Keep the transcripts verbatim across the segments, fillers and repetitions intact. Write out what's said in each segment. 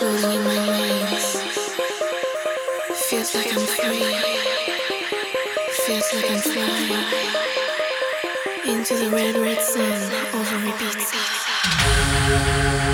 slowly in my veins. Feels like I'm free. Feels like I'm flying into the red, red sun over Ibiza. Oh,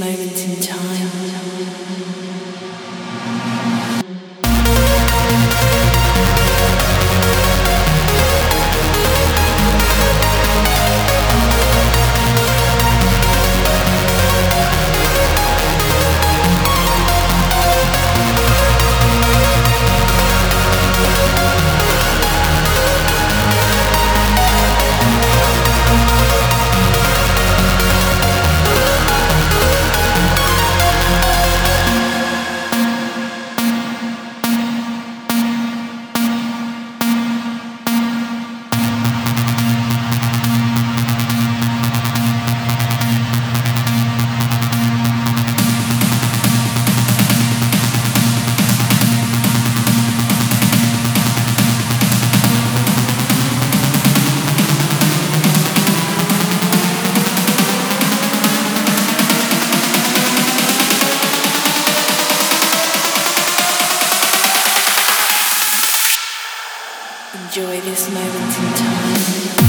this moment in time. Enjoy this moment in time.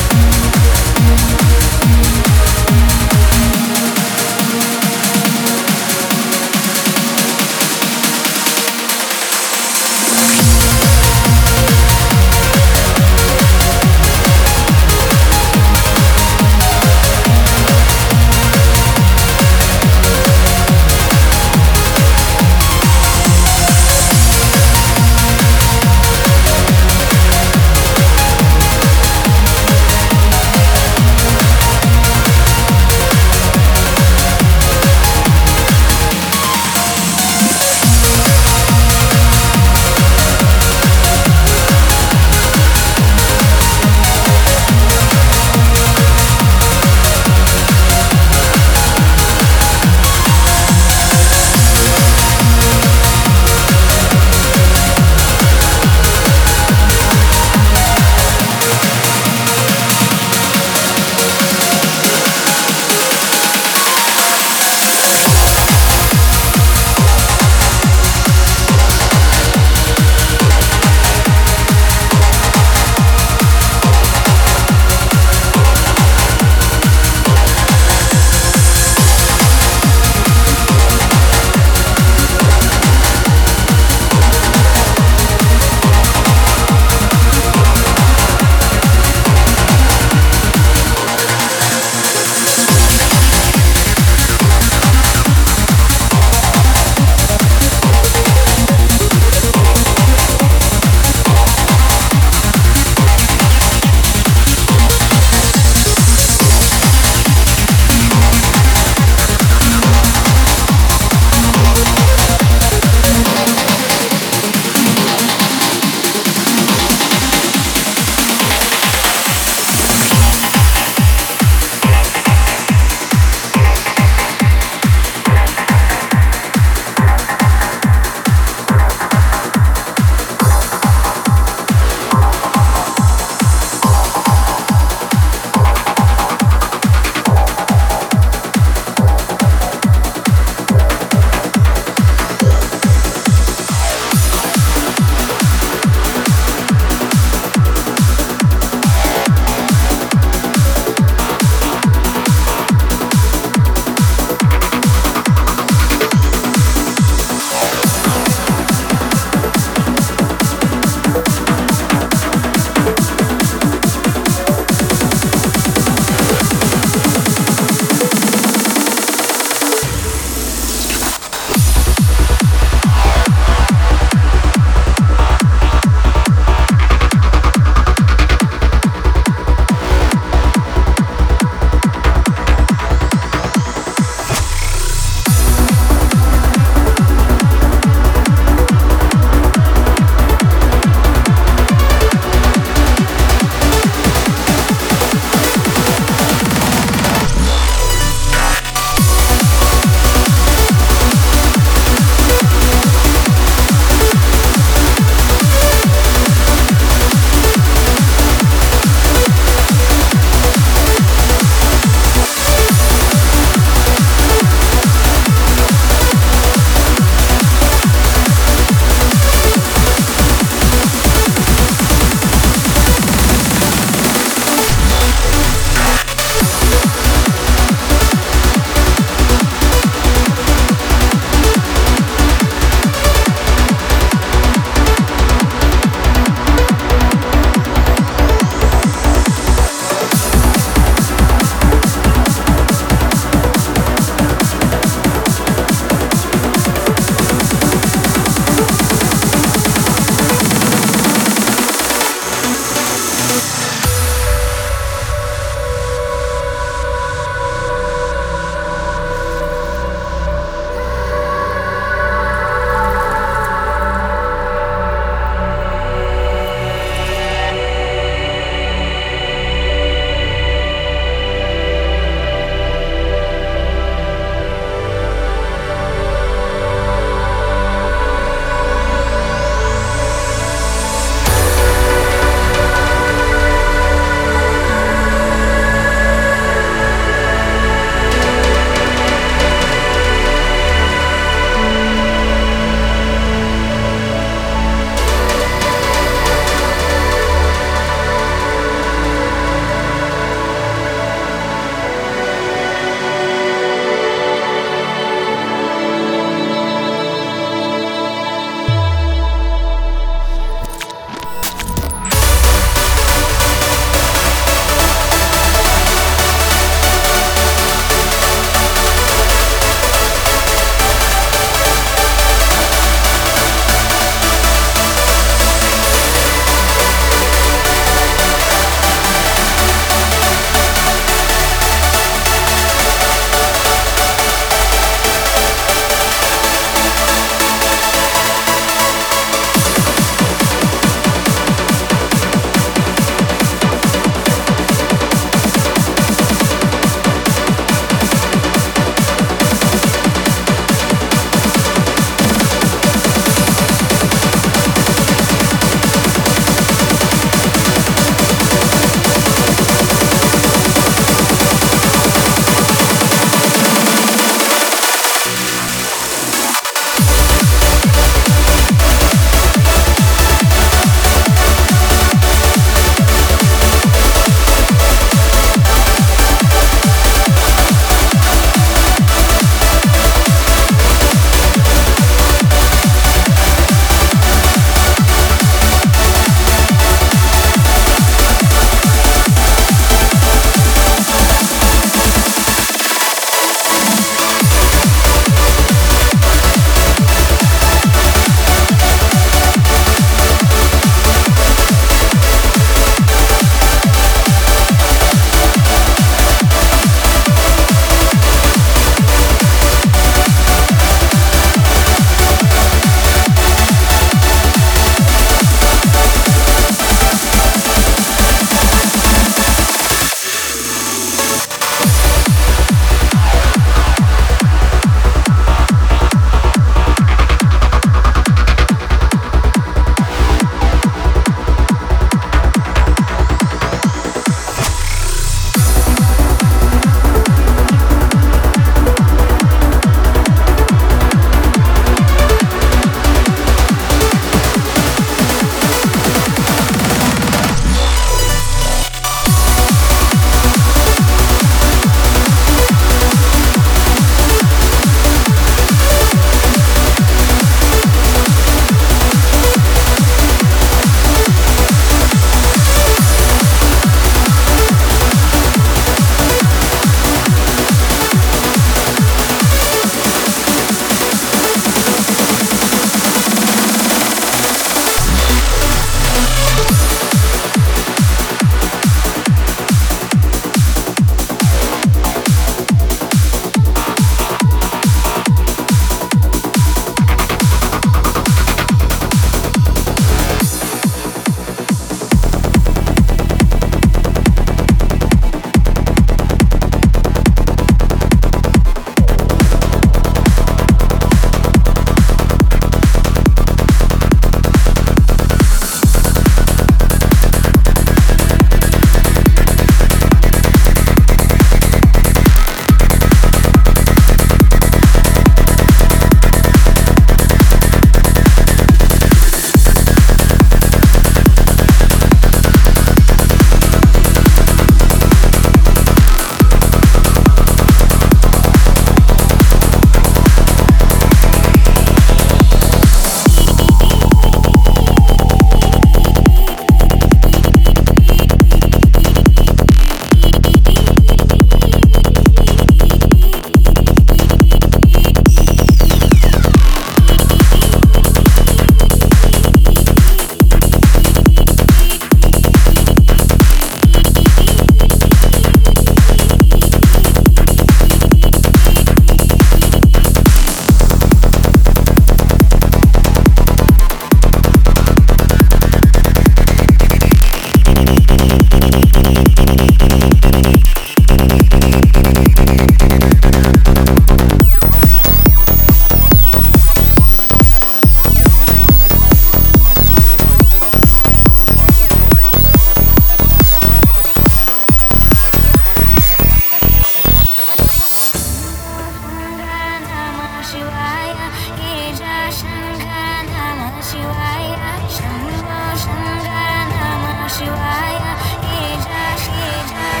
Shivaya, Ibiza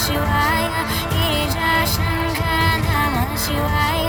Sunrise, Namah Shivaya.